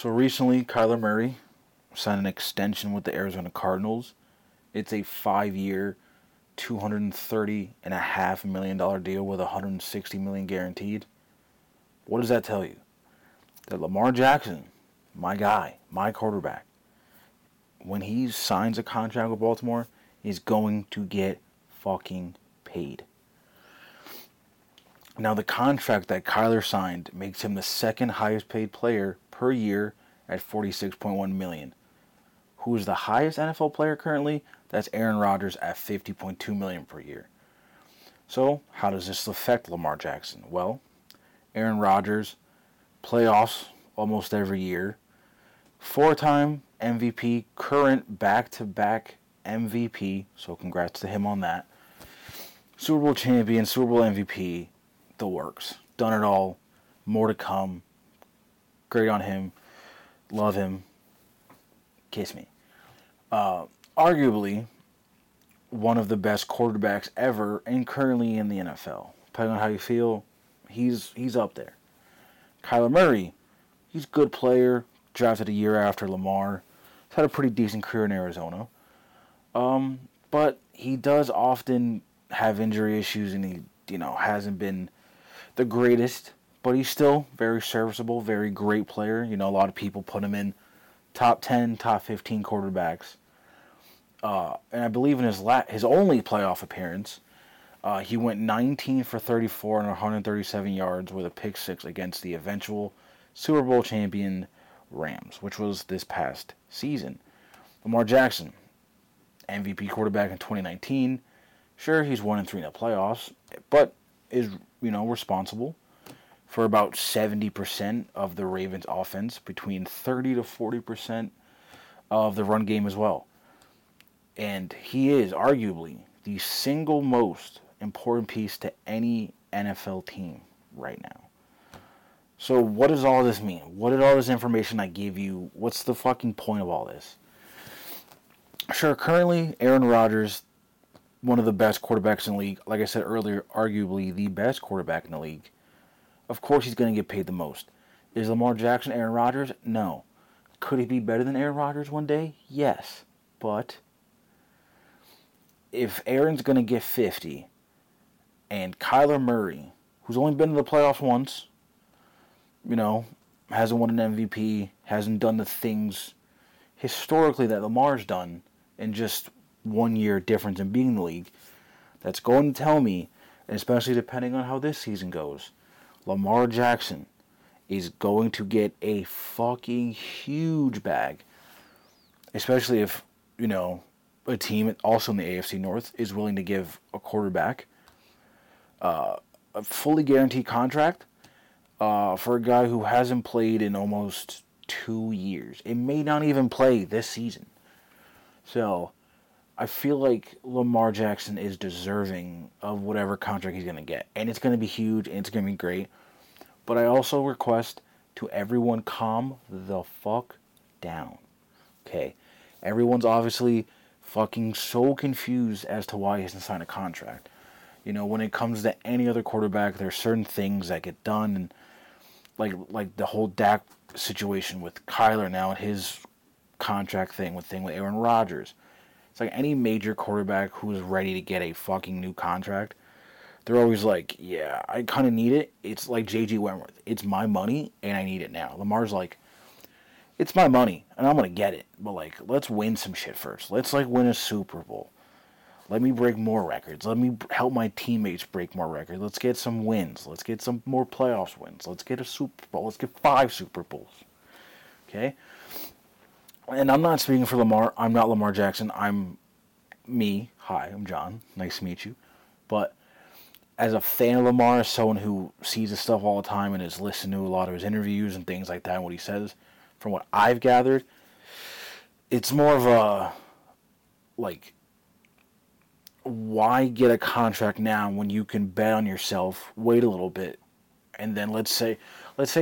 So recently, Kyler Murray signed an extension with the Arizona Cardinals. It's a 5-year, $230.5 million deal with $160 million guaranteed. What does that tell you? That Lamar Jackson, my guy, my quarterback, when he signs a contract with Baltimore, he's going to get fucking paid. Now, the contract that Kyler signed makes him the second highest paid player per year at $46.1 million. Who is the highest NFL player currently? That's Aaron Rodgers at $50.2 million per year. So, how does this affect Lamar Jackson? Well, Aaron Rodgers, playoffs almost every year, four-time MVP, current back-to-back MVP, so congrats to him on that, Super Bowl champion, Super Bowl MVP, the works. Done it all, more to come, great on him, love him, kiss me. Arguably, one of the best quarterbacks ever and currently in the NFL. Depending on how you feel, he's up there. Kyler Murray, he's a good player, drafted a year after Lamar. He's had a pretty decent career in Arizona. But he does often have injury issues, and he, hasn't been the greatest. But he's still very serviceable, very great player. A lot of people put him in top 10, top 15 quarterbacks. And I believe in his only playoff appearance, he went 19 for 34 and 137 yards with a pick six against the eventual Super Bowl champion Rams, which was this past season. Lamar Jackson, MVP quarterback in 2019. Sure, he's 1-3 in the playoffs, but is, responsible for about 70% of the Ravens' offense, between 30 to 40% of the run game as well. And he is arguably the single most important piece to any NFL team right now. So what does all this mean? What did all this information I gave you, what's the fucking point of all this? Sure, currently, Aaron Rodgers, one of the best quarterbacks in the league. Like I said earlier, arguably the best quarterback in the league. Of course he's going to get paid the most. Is Lamar Jackson Aaron Rodgers? No. Could he be better than Aaron Rodgers one day? Yes. But if Aaron's going to get 50, and Kyler Murray, who's only been to the playoffs once, hasn't won an MVP, hasn't done the things historically that Lamar's done in just 1 year difference in being in the league, that's going to tell me, and especially depending on how this season goes, Lamar Jackson is going to get a fucking huge bag. Especially if, a team also in the AFC North is willing to give a quarterback a fully guaranteed contract for a guy who hasn't played in almost 2 years. It may not even play this season. So I feel like Lamar Jackson is deserving of whatever contract he's going to get. And it's going to be huge, and it's going to be great. But I also request to everyone calm the fuck down. Okay? Everyone's obviously fucking so confused as to why he hasn't signed a contract. When it comes to any other quarterback, there's certain things that get done. And like the whole Dak situation with Kyler now and his contract thing with Aaron Rodgers. It's like any major quarterback who is ready to get a fucking new contract, they're always like, yeah, I kind of need it. It's like J.G. Wentworth. It's my money, and I need it now. Lamar's like, it's my money, and I'm going to get it. But, let's win some shit first. Let's, win a Super Bowl. Let me break more records. Let me help my teammates break more records. Let's get some wins. Let's get some more playoffs wins. Let's get a Super Bowl. Let's get 5 Super Bowls. Okay? And I'm not speaking for Lamar. I'm not Lamar Jackson. I'm me. Hi, I'm John. Nice to meet you. But as a fan of Lamar, as someone who sees his stuff all the time and has listened to a lot of his interviews and things like that and what he says, from what I've gathered, it's more of a, why get a contract now when you can bet on yourself, wait a little bit, and then let's say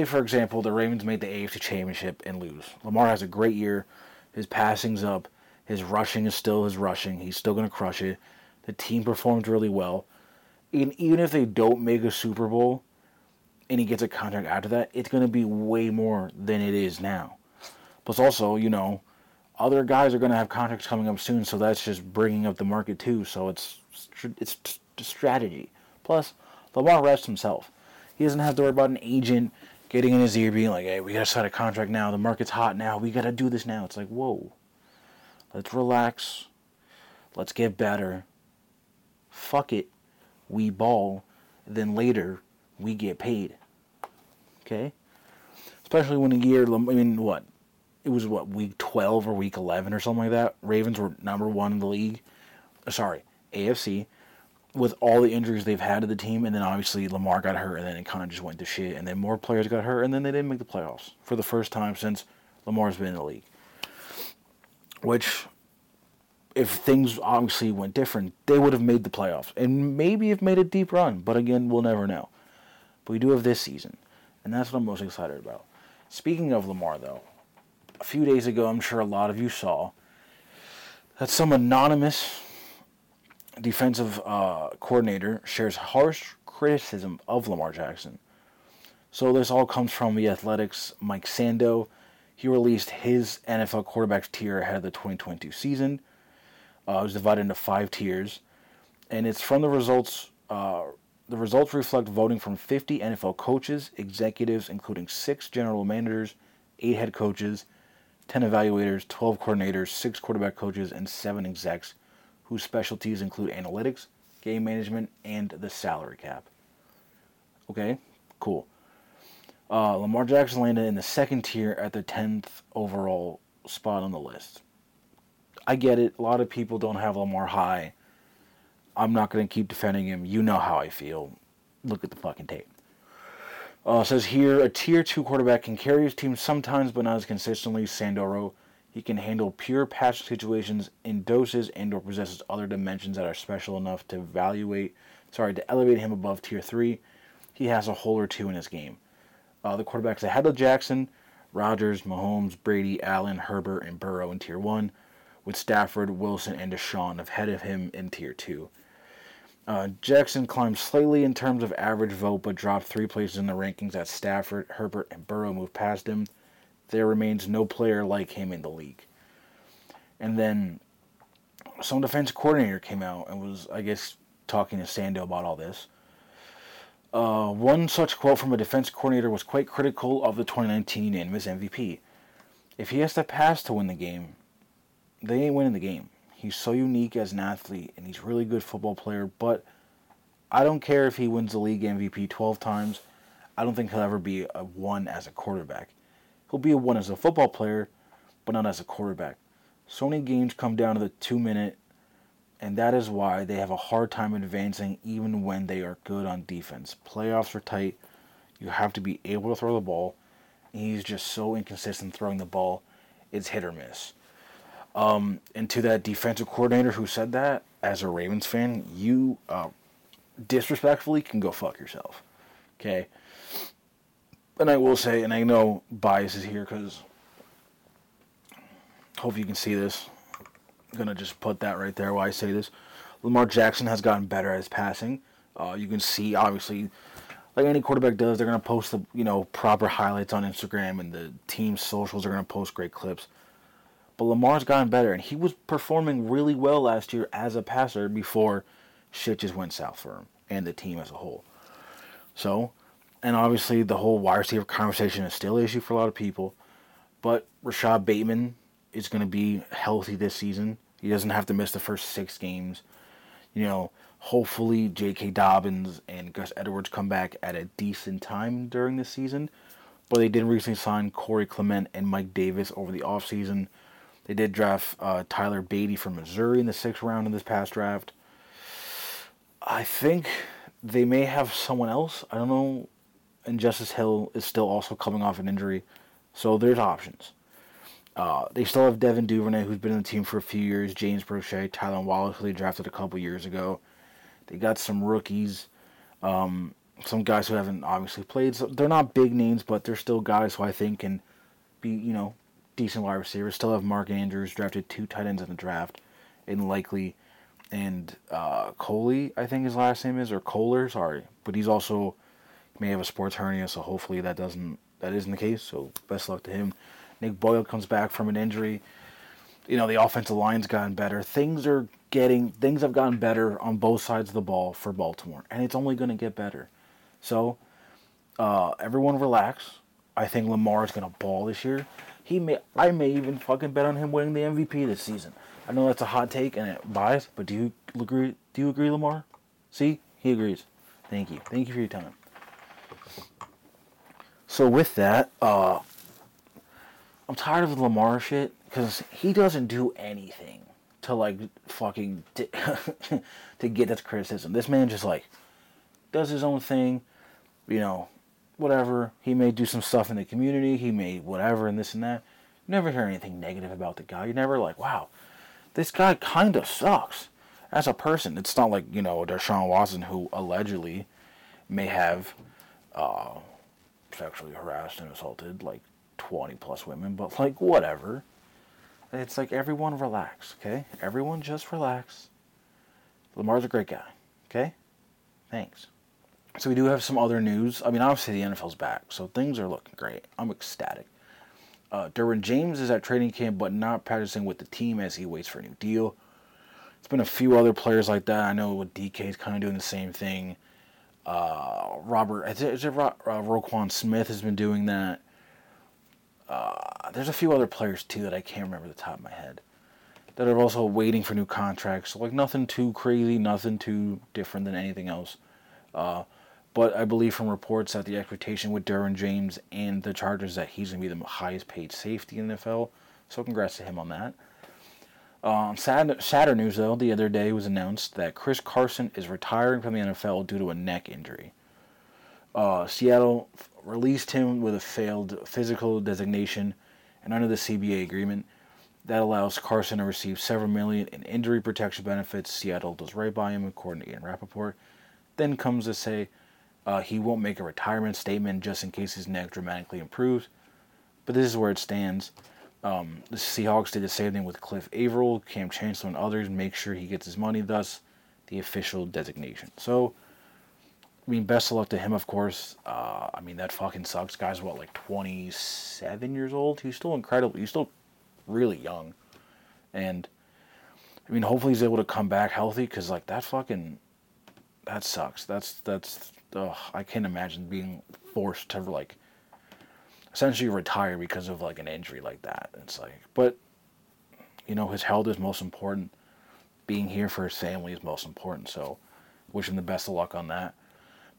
for example, the Ravens made the AFC Championship and lose. Lamar has a great year. His passing's up. His rushing is still his rushing. He's still going to crush it. The team performed really well. And even if they don't make a Super Bowl, and he gets a contract after that, it's going to be way more than it is now. Plus also, you know, other guys are going to have contracts coming up soon, so that's just bringing up the market too. So it's strategy. Plus, Lamar rests himself. He doesn't have to worry about an agent getting in his ear being like, hey, we got to sign a contract now. The market's hot now. We got to do this now. It's like, whoa. Let's relax. Let's get better. Fuck it. We ball. Then later, we get paid. Okay? Especially when a year, I mean, what? It was, what, week 12 or week 11 or something like that? Ravens were number one in the league. Sorry, AFC. With all the injuries they've had to the team, and then obviously Lamar got hurt, and then it kind of just went to shit, and then more players got hurt, and then they didn't make the playoffs for the first time since Lamar's been in the league. Which, if things obviously went different, they would have made the playoffs, and maybe have made a deep run, but again, we'll never know. But we do have this season, and that's what I'm most excited about. Speaking of Lamar, though, a few days ago, I'm sure a lot of you saw that some anonymous defensive coordinator shares harsh criticism of Lamar Jackson. So this all comes from The Athletic's Mike Sando. He released his NFL quarterbacks tier ahead of the 2022 season. It was divided into 5 tiers, and it's from the results. The results reflect voting from 50 NFL coaches, executives, including 6 general managers, 8 head coaches, 10 evaluators, 12 coordinators, 6 quarterback coaches, and 7 execs, whose specialties include analytics, game management, and the salary cap. Okay, cool. Lamar Jackson landed in the 2nd tier at the 10th overall spot on the list. I get it. A lot of people don't have Lamar high. I'm not going to keep defending him. You know how I feel. Look at the fucking tape. It says here, a tier 2 quarterback can carry his team sometimes, but not as consistently. Sandoro. He can handle pure pass situations in doses and or possesses other dimensions that are special enough to elevate him above tier 3. He has a hole or two in his game. The quarterbacks ahead of Jackson, Rodgers, Mahomes, Brady, Allen, Herbert, and Burrow in tier 1, with Stafford, Wilson, and Deshaun ahead of him in tier 2. Jackson climbed slightly in terms of average vote, but dropped 3 places in the rankings as Stafford, Herbert, and Burrow moved past him. There remains no player like him in the league. And then some defense coordinator came out and was, I guess, talking to Sando about all this. One such quote from a defense coordinator was quite critical of the 2019 unanimous MVP. If he has to pass to win the game, they ain't winning the game. He's so unique as an athlete, and he's a really good football player, but I don't care if he wins the league MVP 12 times. I don't think he'll ever be a 1 as a quarterback. He'll be a 1 as a football player, but not as a quarterback. So many games come down to the 2-minute, and that is why they have a hard time advancing even when they are good on defense. Playoffs are tight. You have to be able to throw the ball, and he's just so inconsistent throwing the ball. It's hit or miss. And to that defensive coordinator who said that, as a Ravens fan, you disrespectfully can go fuck yourself. Okay? And I will say, and I know bias is here because hopefully you can see this. I'm going to just put that right there while I say this. Lamar Jackson has gotten better at his passing. You can see, obviously, like any quarterback does, they're going to post the proper highlights on Instagram, and the team's socials are going to post great clips. But Lamar's gotten better, and he was performing really well last year as a passer before shit just went south for him and the team as a whole. So... and obviously, the whole wide receiver conversation is still an issue for a lot of people. But Rashad Bateman is going to be healthy this season. He doesn't have to miss the first 6 games. You know, hopefully J.K. Dobbins and Gus Edwards come back at a decent time during the season. But they did recently sign Corey Clement and Mike Davis over the offseason. They did draft Tyler Beatty from Missouri in the 6th round in this past draft. I think they may have someone else. I don't know. And Justice Hill is still also coming off an injury. So there's options. They still have Devin Duvernay, who's been on the team for a few years. James Proche, Tyler Wallace, who they drafted a couple years ago. They got some rookies. Some guys who haven't obviously played. So they're not big names, but they're still guys who I think can be, decent wide receivers. Still have Mark Andrews, drafted 2 tight ends in the draft. And likely, and Coley, I think his last name is, or Kohler, sorry. But he's also... may have a sports hernia, so hopefully that isn't the case. So best luck to him. Nick Boyle comes back from an injury. You know, the offensive line's gotten better. Things have gotten better on both sides of the ball for Baltimore, and it's only going to get better. So, everyone relax. I think Lamar is going to ball this year. I may even fucking bet on him winning the MVP this season. I know that's a hot take and it biased, but do you agree, Lamar? See? He agrees. Thank you. Thank you for your time. So with that, I'm tired of the Lamar shit because he doesn't do anything to to get this criticism. This man just does his own thing, you know, whatever. He may do some stuff in the community. He may whatever and this and that. You never hear anything negative about the guy. You're never like, wow, this guy kind of sucks as a person. It's not like, you know, Deshaun Watson, who allegedly may have sexually harassed and assaulted 20 plus women, but whatever. It's everyone relax, okay? Everyone just relax. Lamar's a great guy, okay? Thanks. So we do have some other news. I mean, obviously the NFL's back, so things are looking great. I'm ecstatic. Derwin James is at training camp, but not practicing with the team as he waits for a new deal. It's been a few other players like that. I know with DK's kind of doing the same thing. Roquan Smith has been doing that. There's a few other players, too, that I can't remember the top of my head that are also waiting for new contracts. So, nothing too crazy, nothing too different than anything else. But I believe from reports that the expectation with Derwin James and the Chargers that he's going to be the highest-paid safety in the NFL. So, congrats to him on that. Sadder news, though, the other day was announced that Chris Carson is retiring from the NFL due to a neck injury. Seattle released him with a failed physical designation, and under the CBA agreement, that allows Carson to receive several million in injury protection benefits. Seattle does right by him, according to Ian Rappaport. Then comes to say he won't make a retirement statement just in case his neck dramatically improves. But this is where it stands. The Seahawks did the same thing with Cliff Averill, Cam Chancellor, and others, make sure he gets his money, thus the official designation. So, I mean, best of luck to him, of course. I mean, that fucking sucks. Guy's, 27 years old? He's still incredible. He's still really young. And, I mean, hopefully he's able to come back healthy, because, that sucks. I can't imagine being forced to, essentially retire because of, an injury like that. It's but, you know, his health is most important. Being here for his family is most important, so wish him the best of luck on that.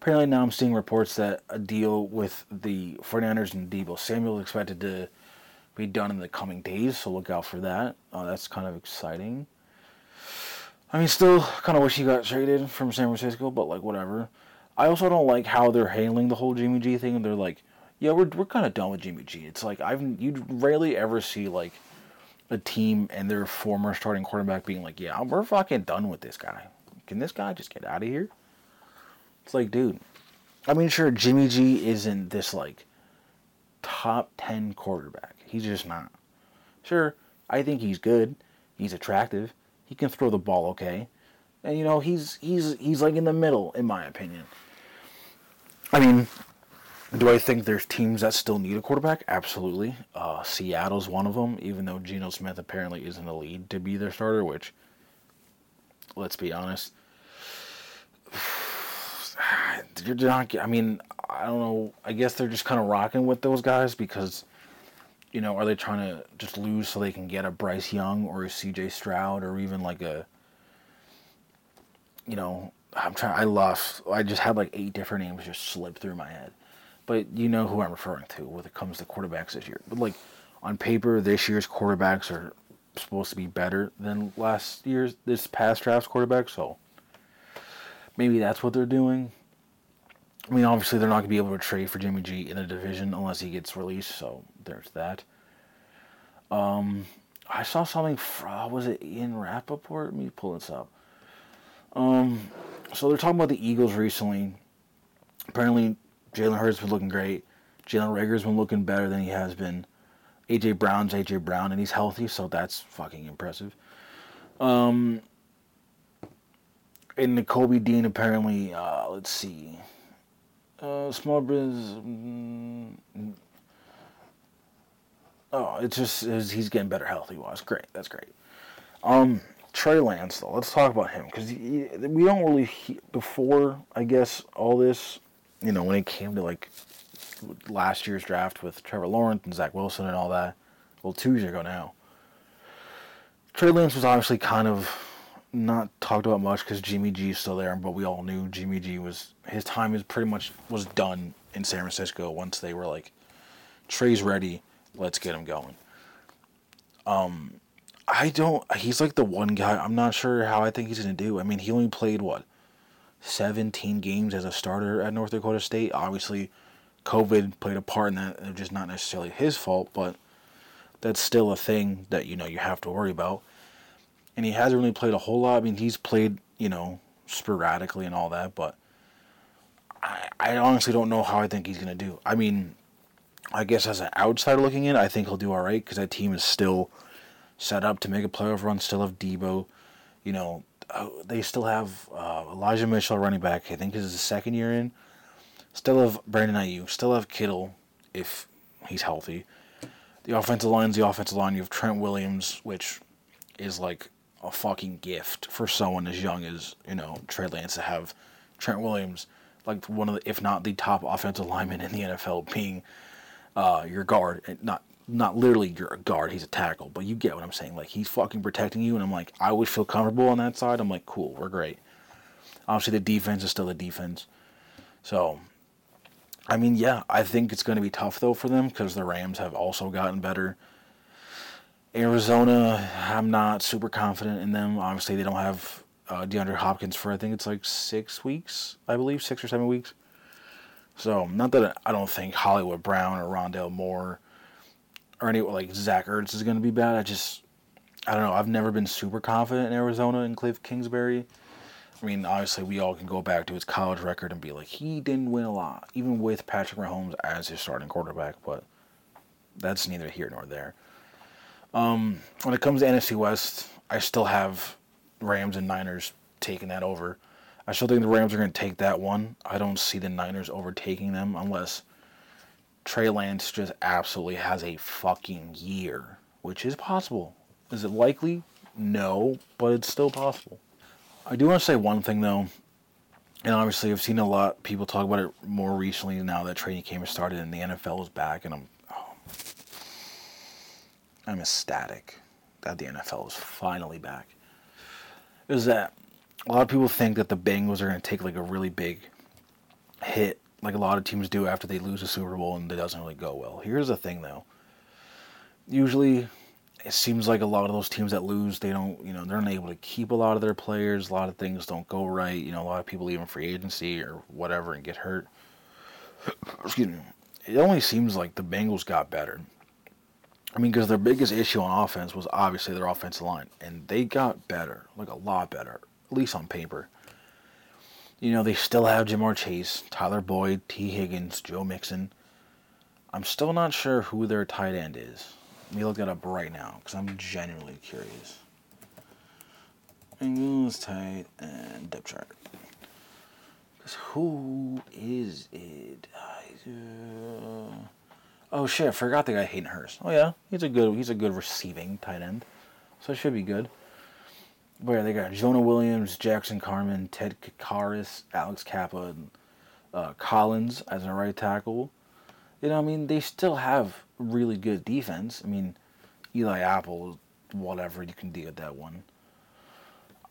Apparently now I'm seeing reports that a deal with the 49ers and Deebo Samuel is expected to be done in the coming days, so look out for that. That's kind of exciting. I mean, still kind of wish he got traded from San Francisco, but, whatever. I also don't like how they're handling the whole Jimmy G thing. They're yeah, we're kind of done with Jimmy G. It's you'd rarely ever see, a team and their former starting quarterback being yeah, we're fucking done with this guy. Can this guy just get out of here? It's dude, I mean, sure, Jimmy G isn't this, top 10 quarterback. He's just not. Sure, I think he's good. He's attractive. He can throw the ball okay. And, you know, he's in the middle, in my opinion. I mean, do I think there's teams that still need a quarterback? Absolutely. Seattle's one of them, even though Geno Smith apparently isn't the lead to be their starter, which, let's be honest, you're not. I mean, I don't know. I guess they're just kind of rocking with those guys because, you know, are they trying to just lose so they can get a Bryce Young or a C.J. Stroud or even a, you know, I lost. I just had 8 different names just slip through my head, but you know who I'm referring to when it comes to quarterbacks this year. But on paper, this year's quarterbacks are supposed to be better than this past draft's quarterback. So maybe that's what they're doing. I mean, obviously, they're not going to be able to trade for Jimmy G in a division unless he gets released, so there's that. I saw something was it Ian Rappaport? Let me pull this up. So they're talking about the Eagles recently. Apparently, Jalen Hurts was looking great. Jalen Rager's been looking better than he has been. A.J. Brown's A.J. Brown, and he's healthy, so that's fucking impressive. And Nakobe Dean, apparently, let's see. Small business. Oh, it's just he's getting better healthy-wise. Great, that's great. Trey Lance, though, let's talk about him because we don't really before I guess all this, you know, when it came to like last year's draft with Trevor Lawrence and Zach Wilson and all that. Well, 2 years ago now, Trey Lance was obviously kind of not talked about much because Jimmy G is still there, but we all knew Jimmy G was his time is pretty much was done in San Francisco once they were like, Trey's ready. Let's get him going. He's like the one guy, I'm not sure how I think he's going to do. I mean, he only played, 17 games as a starter at North Dakota State. Obviously, COVID played a part in that, just not necessarily his fault, but that's still a thing that, you know, you have to worry about. And he hasn't really played a whole lot. I mean, he's played, you know, sporadically and all that, but I honestly don't know how I think he's going to do. I mean, I guess as an outsider looking in, I think he'll do all right because that team is still set up to make a playoff run, still have Debo. You know, they still have Elijah Mitchell running back, I think this is his second year in. Still have Brandon Ayuk, still have Kittle if he's healthy. The offensive line's the offensive line. You have Trent Williams, which is like a fucking gift for someone as young as, you know, Trey Lance to have Trent Williams, like one of the, if not the top offensive lineman in the NFL being your guard, and not literally your guard, he's a tackle, but you get what I'm saying, like, he's fucking protecting you, and I'm like, I would feel comfortable on that side, I'm like, cool, we're great. Obviously, the defense is still the defense, so, I mean, yeah, I think it's going to be tough, though, for them, because the Rams have also gotten better. Arizona, I'm not super confident in them, obviously, they don't have DeAndre Hopkins for, I think it's like 6 weeks, I believe, 6 or 7 weeks. So, not that I don't think Hollywood Brown or Rondale Moore or any like Zach Ertz is going to be bad. I don't know. I've never been super confident in Arizona and Cliff Kingsbury. I mean, obviously, we all can go back to his college record and be like, he didn't win a lot, even with Patrick Mahomes as his starting quarterback, but that's neither here nor there. When it comes to NFC West, I still have Rams and Niners taking that over. I still think the Rams are going to take that one. I don't see the Niners overtaking them unless Trey Lance just absolutely has a fucking year, which is possible. Is it likely? No, but it's still possible. I do want to say one thing, though, and obviously I've seen a lot of people talk about it more recently now that training camp has started and the NFL is back, and I'm ecstatic that the NFL is finally back. Is that a lot of people think that the Bengals are going to take like a really big hit, like a lot of teams do after they lose the Super Bowl and it doesn't really go well. Here's the thing, though. Usually, it seems like a lot of those teams that lose, they don't, you know, they're not able to keep a lot of their players. A lot of things don't go right. You know, a lot of people leave in free agency or whatever and get hurt. Excuse me. It only seems like the Bengals got better. I mean, because their biggest issue on offense was obviously their offensive line, and they got better, like a lot better. At least on paper. You know, they still have Jamar Chase, Tyler Boyd, T. Higgins, Joe Mixon. I'm still not sure who their tight end is. Let me look that up right now, because I'm genuinely curious. Bengals tight end depth chart. Because who is it? Oh, shit, I forgot the guy Hayden Hurst. Oh, yeah, he's a good receiving tight end. So it should be good. But yeah, they got Jonah Williams, Jackson Carman, Ted Kakaris, Alex Kappa, Collins as a right tackle. You know, I mean, they still have really good defense. I mean, Eli Apple, whatever, you can deal with that one.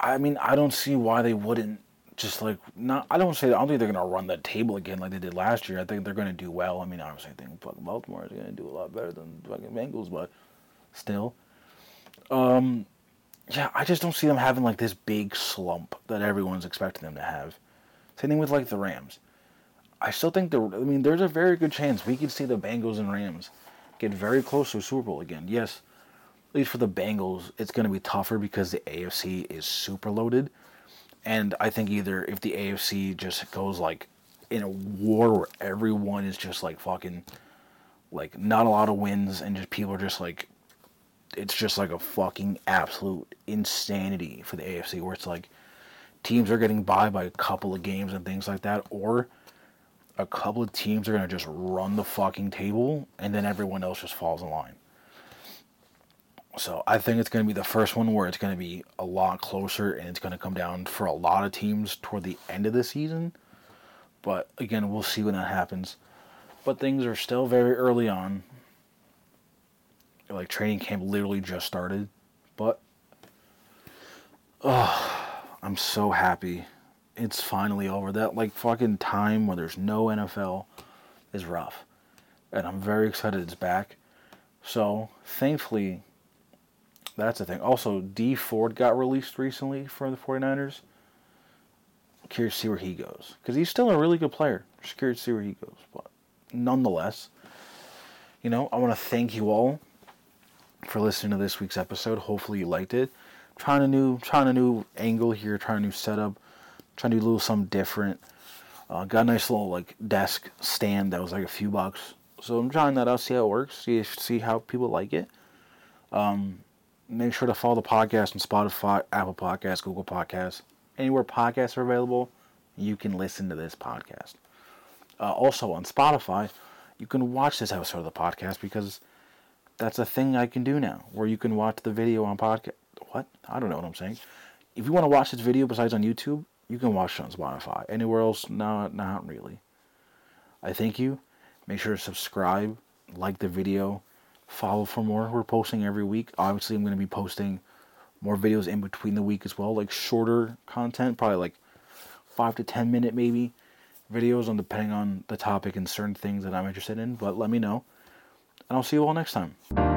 I mean, I don't see why they wouldn't just like not. I don't think they're gonna run the table again like they did last year. I think they're gonna do well. I mean, obviously, I think fucking Baltimore is gonna do a lot better than fucking Bengals, but still. Yeah, I just don't see them having, like, this big slump that everyone's expecting them to have. Same thing with, like, the Rams. I still think, there's a very good chance we could see the Bengals and Rams get very close to a Super Bowl again. Yes, at least for the Bengals, it's going to be tougher because the AFC is super loaded. And I think either if the AFC just goes, like, in a war where everyone is just, like, fucking, like, not a lot of wins and just people are just, like, it's just like a fucking absolute insanity for the AFC where it's like teams are getting by a couple of games and things like that, or a couple of teams are going to just run the fucking table and then everyone else just falls in line. So I think it's going to be the first one where it's going to be a lot closer, and it's going to come down for a lot of teams toward the end of the season. But again, we'll see when that happens. But things are still very early on. Like, training camp literally just started. But I'm so happy it's finally over. That like fucking time where there's no NFL is rough. And I'm very excited it's back. So thankfully, that's the thing. Also, Dee Ford got released recently for the 49ers. I'm curious to see where he goes, because he's still a really good player. Just curious to see where he goes. But nonetheless, you know, I want to thank you all for listening to this week's episode. Hopefully you liked it. Trying a new angle here, trying a new setup, trying to do a little something different. Got a nice little like desk stand that was like a few bucks. So I'm trying that out, see how it works, see how people like it. Make sure to follow the podcast on Spotify, Apple Podcasts, Google Podcasts. Anywhere podcasts are available, you can listen to this podcast. Also on Spotify, you can watch this episode of the podcast, because that's a thing I can do now, where you can watch the video on podcast. What? I don't know what I'm saying. If you want to watch this video besides on YouTube, you can watch it on Spotify. Anywhere else, not really. I thank you. Make sure to subscribe, like the video, follow for more. We're posting every week. Obviously, I'm going to be posting more videos in between the week as well, like shorter content, probably like 5 to 10 minute maybe videos, on depending on the topic and certain things that I'm interested in. But let me know, and I'll see you all next time.